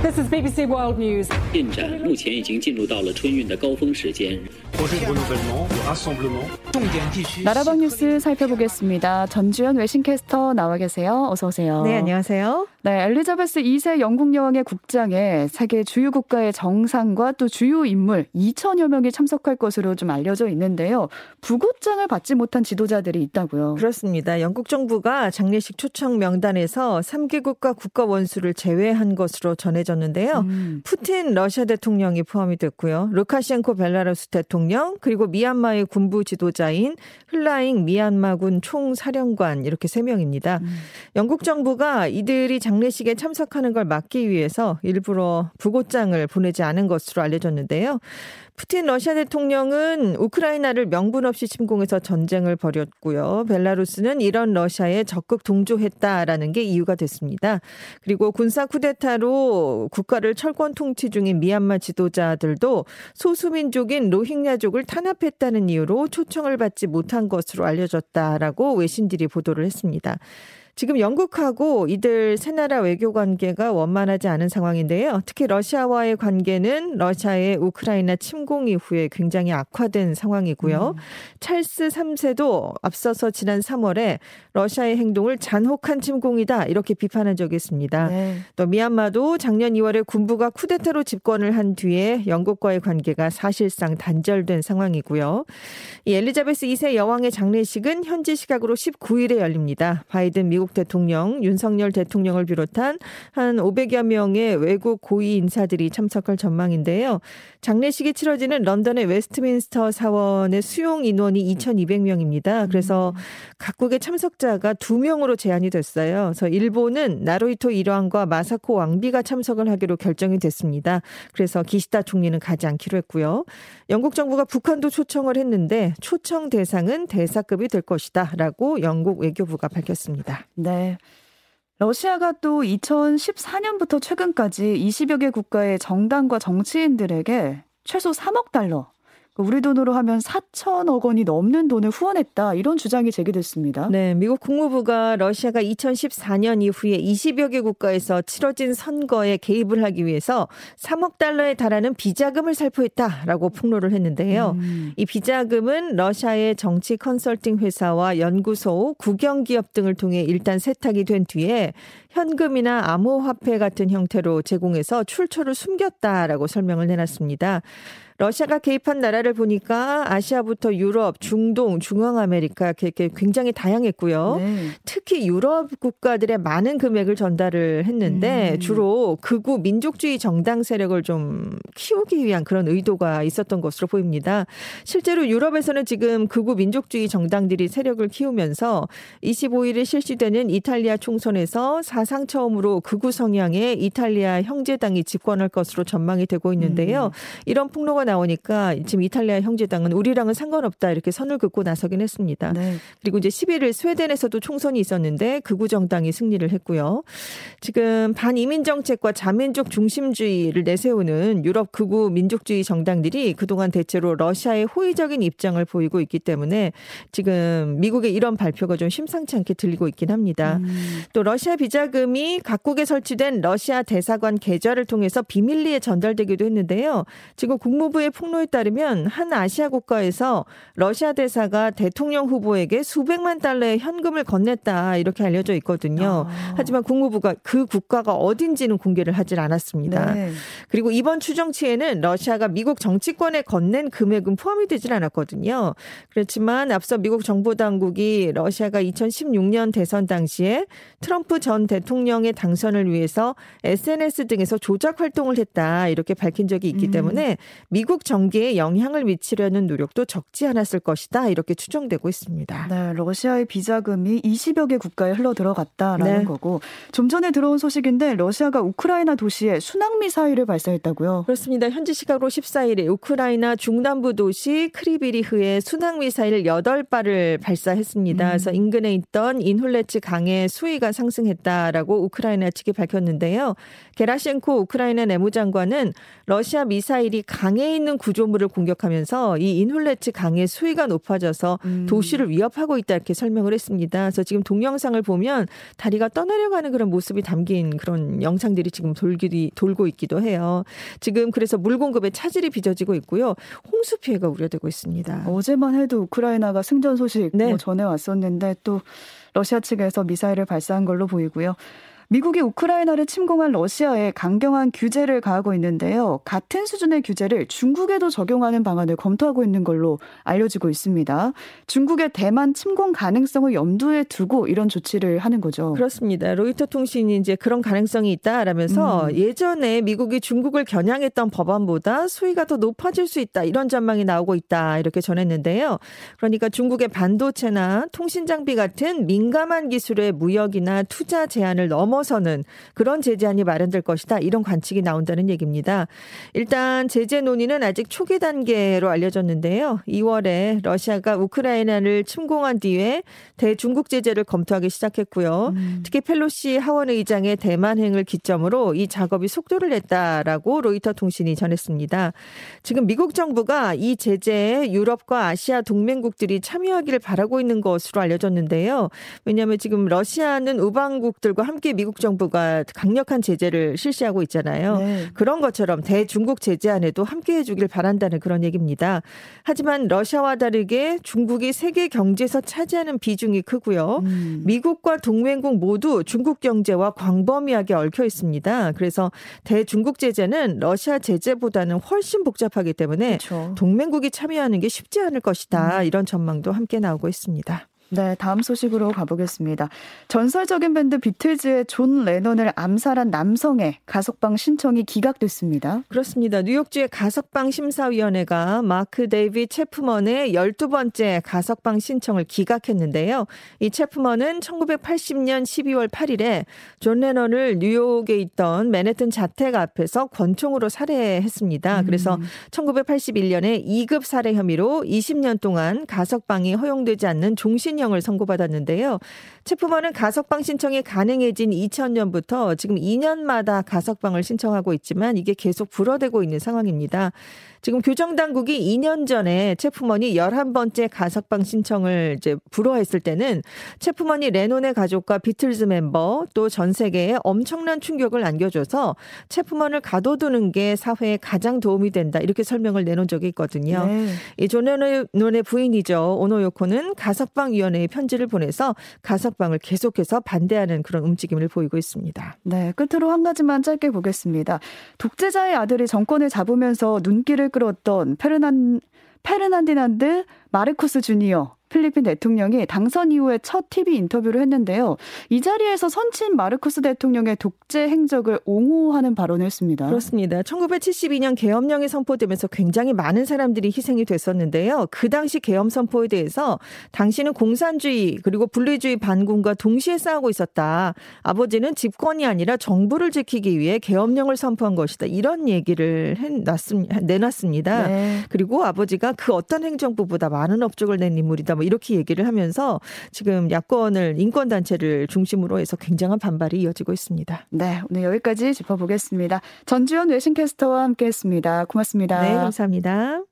This is BBC World News. 进展目前已经进入到了春运的高峰时间. 나라방 뉴스 살펴보겠습니다. 전주현 외신캐스터 나와 계세요. 어서 오세요. 네, 안녕하세요. 네, 엘리자베스 2세 영국 여왕의 국장에 세계 주요 국가의 정상과 또 주요 인물 2천여 명이 참석할 것으로 좀 알려져 있는데요. 부고장을 받지 못한 지도자들이 있다고요. 그렇습니다. 영국 정부가 장례식 초청 명단에서 3개국과 국가 원수를 제외한 것으로 전해졌는데요. 푸틴 러시아 대통령이 포함이 됐고요. 루카셴코 벨라루스 대통령, 그리고 미얀마의 군부 지도자인 hlraing 미얀마군 총사령관, 이렇게 3명입니다. 영국 정부가 이들이 장례식에 참석하는 걸 막기 위해서 일부러 부고장을 보내지 않은 것으로 알려졌는데요. 푸틴 러시아 대통령은 우크라이나를 명분 없이 침공해서 전쟁을 벌였고요. 벨라루스는 이런 러시아에 적극 동조했다라는 게 이유가 됐습니다. 그리고 군사 쿠데타로 국가를 철권 통치 중인 미얀마 지도자들도 소수민족인 로힝야족을 탄압했다는 이유로 초청을 받지 못한 것으로 알려졌다라고 외신들이 보도를 했습니다. 지금 영국하고 이들 세 나라 외교 관계가 원만하지 않은 상황인데요. 특히 러시아와의 관계는 러시아의 우크라이나 침공 이후에 굉장히 악화된 상황이고요. 찰스 3세도 앞서서 지난 3월에 러시아의 행동을 잔혹한 침공이다, 이렇게 비판한 적이 있습니다. 네. 또 미얀마도 작년 2월에 군부가 쿠데타로 집권을 한 뒤에 영국과의 관계가 사실상 단절된 상황이고요. 이 엘리자베스 2세 여왕의 장례식은 현지 시각으로 19일에 열립니다. 바이든 미국 대통령, 윤석열 대통령을 비롯한 한 500여 명의 외국 고위 인사들이 참석할 전망인데요. 장례식이 치러지는 런던의 웨스트민스터 사원의 수용 인원이 2,200명입니다. 그래서 각국의 참석자가 2명으로 제한이 됐어요. 그래서 일본은 나루히토 일왕과 마사코 왕비가 참석을 하기로 결정이 됐습니다. 그래서 기시다 총리는 가지 않기로 했고요. 영국 정부가 북한도 초청을 했는데 초청 대상은 대사급이 될 것이다 라고 영국 외교부가 밝혔습니다. 네. 러시아가 또 2014년부터 최근까지 20여 개 국가의 정당과 정치인들에게 최소 3억 달러, 우리 돈으로 하면 4천억 원이 넘는 돈을 후원했다, 이런 주장이 제기됐습니다. 네, 미국 국무부가 러시아가 2014년 이후에 20여 개 국가에서 치러진 선거에 개입을 하기 위해서 3억 달러에 달하는 비자금을 살포했다라고 폭로를 했는데요. 이 비자금은 러시아의 정치 컨설팅 회사와 연구소, 국영기업 등을 통해 일단 세탁이 된 뒤에 현금이나 암호화폐 같은 형태로 제공해서 출처를 숨겼다라고 설명을 해놨습니다. 러시아가 개입한 나라를 보니까 아시아부터 유럽, 중동, 중앙아메리카 이렇게 굉장히 다양했고요. 네. 특히 유럽 국가들의 많은 금액을 전달을 했는데 주로 극우 민족주의 정당 세력을 좀 키우기 위한 그런 의도가 있었던 것으로 보입니다. 실제로 유럽에서는 지금 극우 민족주의 정당들이 세력을 키우면서 25일에 실시되는 이탈리아 총선에서 사상 처음으로 극우 성향의 이탈리아 형제당이 집권할 것으로 전망이 되고 있는데요. 이런 폭로가 나오니까 지금 이탈리아 형제당은 우리랑은 상관없다, 이렇게 선을 긋고 나서긴 했습니다. 네. 그리고 이제 11일 스웨덴에서도 총선이 있었는데 극우 정당이 승리를 했고요. 지금 반이민 정책과 자민족 중심주의를 내세우는 유럽 극우 민족주의 정당들이 그동안 대체로 러시아의 호의적인 입장을 보이고 있기 때문에 지금 미국의 이런 발표가 좀 심상치 않게 들리고 있긴 합니다. 또 러시아 비자금이 각국에 설치된 러시아 대사관 계좌를 통해서 비밀리에 전달되기도 했는데요. 지금 국무부의 폭로에 따르면 한 아시아 국가에서 러시아 대사가 대통령 후보에게 수백만 달러의 현금을 건넸다, 이렇게 알려져 있거든요. 하지만 국무부가 그 국가가 어딘지는 공개를 하질 않았습니다. 네. 그리고 이번 추정치에는 러시아가 미국 정치권에 건넨 금액은 포함이 되질 않았거든요. 그렇지만 앞서 미국 정보 당국이 러시아가 2016년 대선 당시에 트럼프 전 대통령의 당선을 위해서 SNS 등에서 조작 활동을 했다, 이렇게 밝힌 적이 있기 때문에 미국 정계에 영향을 미치려는 노력도 적지 않았을 것이다, 이렇게 추정되고 있습니다. 네, 러시아의 비자금이 20여 개 국가에 흘러들어갔다라는 거고, 좀 전에 들어온 소식인데 러시아가 우크라이나 도시에 순항미사일을 발사했다고요? 그렇습니다. 현지 시각으로 14일에 우크라이나 중남부 도시 크리비리흐에 순항미사일 8발을 발사했습니다. 그래서 인근에 있던 인훌레츠 강의 수위가 상승했다 있다라고 우크라이나 측이 밝혔는데요. 게라시멘코 우크라이나 내무장관은 러시아 미사일이 강에 있는 구조물을 공격하면서 이 인홀레츠 강의 수위가 높아져서 도시를 위협하고 있다 이렇게 설명을 했습니다. 그래서 지금 동영상을 보면 다리가 떠내려가는 그런 모습이 담긴 그런 영상들이 지금 돌고 있기도 해요. 지금 그래서 물 공급에 차질이 빚어지고 있고요. 홍수 피해가 우려되고 있습니다. 어제만 해도 우크라이나가 승전 소식 네. 전해왔었는데 또 러시아 측에서 미사일을 발사한 걸로 보이고요. 미국이 우크라이나를 침공한 러시아에 강경한 규제를 가하고 있는데요. 같은 수준의 규제를 중국에도 적용하는 방안을 검토하고 있는 걸로 알려지고 있습니다. 중국의 대만 침공 가능성을 염두에 두고 이런 조치를 하는 거죠. 그렇습니다. 로이터 통신이 이제 그런 가능성이 있다라면서 예전에 미국이 중국을 겨냥했던 법안보다 수위가 더 높아질 수 있다. 이런 전망이 나오고 있다. 이렇게 전했는데요. 그러니까 중국의 반도체나 통신 장비 같은 민감한 기술의 무역이나 투자 제한을 넘어서는 그런 제재안이 마련될 것이다. 이런 관측이 나온다는 얘기입니다. 일단 제재 논의는 아직 초기 단계로 알려졌는데요. 2월에 러시아가 우크라이나를 침공한 뒤에 대중국 제재를 검토하기 시작했고요. 특히 펠로시 하원의장의 대만행을 기점으로 이 작업이 속도를 냈다라고 로이터 통신이 전했습니다. 지금 미국 정부가 이 제재에 유럽과 아시아 동맹국들이 참여하기를 바라고 있는 것으로 알려졌는데요. 왜냐하면 지금 러시아는 우방국들과 함께 미국 정부가 강력한 제재를 실시하고 있잖아요. 네. 그런 것처럼 대중국 제재안에도 함께해 주길 바란다는 그런 얘기입니다. 하지만 러시아와 다르게 중국이 세계 경제에서 차지하는 비중이 크고요. 미국과 동맹국 모두 중국 경제와 광범위하게 얽혀 있습니다. 그래서 대중국 제재는 러시아 제재보다는 훨씬 복잡하기 때문에 그렇죠. 동맹국이 참여하는 게 쉽지 않을 것이다. 이런 전망도 함께 나오고 있습니다. 네, 다음 소식으로 가보겠습니다. 전설적인 밴드 비틀즈의 존 레넌을 암살한 남성의 가석방 신청이 기각됐습니다. 그렇습니다. 뉴욕주의 가석방 심사위원회가 마크 데이비 체프먼의 12번째 가석방 신청을 기각했는데요. 이 체프먼은 1980년 12월 8일에 존 레넌을 뉴욕에 있던 맨해튼 자택 앞에서 권총으로 살해했습니다. 그래서 1981년에 2급 살해 혐의로 20년 동안 가석방이 허용되지 않는 종신 형을 선고받았는데요. 체프먼은 가석방 신청이 가능해진 2000년부터 지금 2년마다 가석방을 신청하고 있지만 이게 계속 불어대고 있는 상황입니다. 지금 교정당국이 2년 전에 체프먼이 11번째 가석방 신청을 이제 불허했을 때는 체프먼이 레논의 가족과 비틀즈 멤버 또 전 세계에 엄청난 충격을 안겨줘서 체프먼을 가둬두는 게 사회에 가장 도움이 된다. 이렇게 설명을 내놓은 적이 있거든요. 네. 이 존 레논의 부인이죠. 오노요코는 가석방위원회에 편지를 보내서 가석방을 계속해서 반대하는 그런 움직임을 보이고 있습니다. 네, 끝으로 한 가지만 짧게 보겠습니다. 독재자의 아들이 정권을 잡으면서 눈길을 끌었던 페르난디난드 마르코스 주니어 필리핀 대통령이 당선 이후에 첫 TV 인터뷰를 했는데요. 이 자리에서 선친 마르코스 대통령의 독재 행적을 옹호하는 발언을 했습니다. 그렇습니다. 1972년 계엄령이 선포되면서 굉장히 많은 사람들이 희생이 됐었는데요. 그 당시 계엄 선포에 대해서 당신은 공산주의 그리고 분리주의 반군과 동시에 싸우고 있었다. 아버지는 집권이 아니라 정부를 지키기 위해 계엄령을 선포한 것이다. 이런 얘기를 내놨습니다. 네. 그리고 아버지가 그 어떤 행정부보다 많은 업적을 낸 인물이다. 뭐 이렇게 얘기를 하면서 지금 야권을 인권단체를 중심으로 해서 굉장한 반발이 이어지고 있습니다. 네, 오늘 여기까지 짚어보겠습니다. 전주현 외신캐스터와 함께했습니다. 고맙습니다. 네, 감사합니다.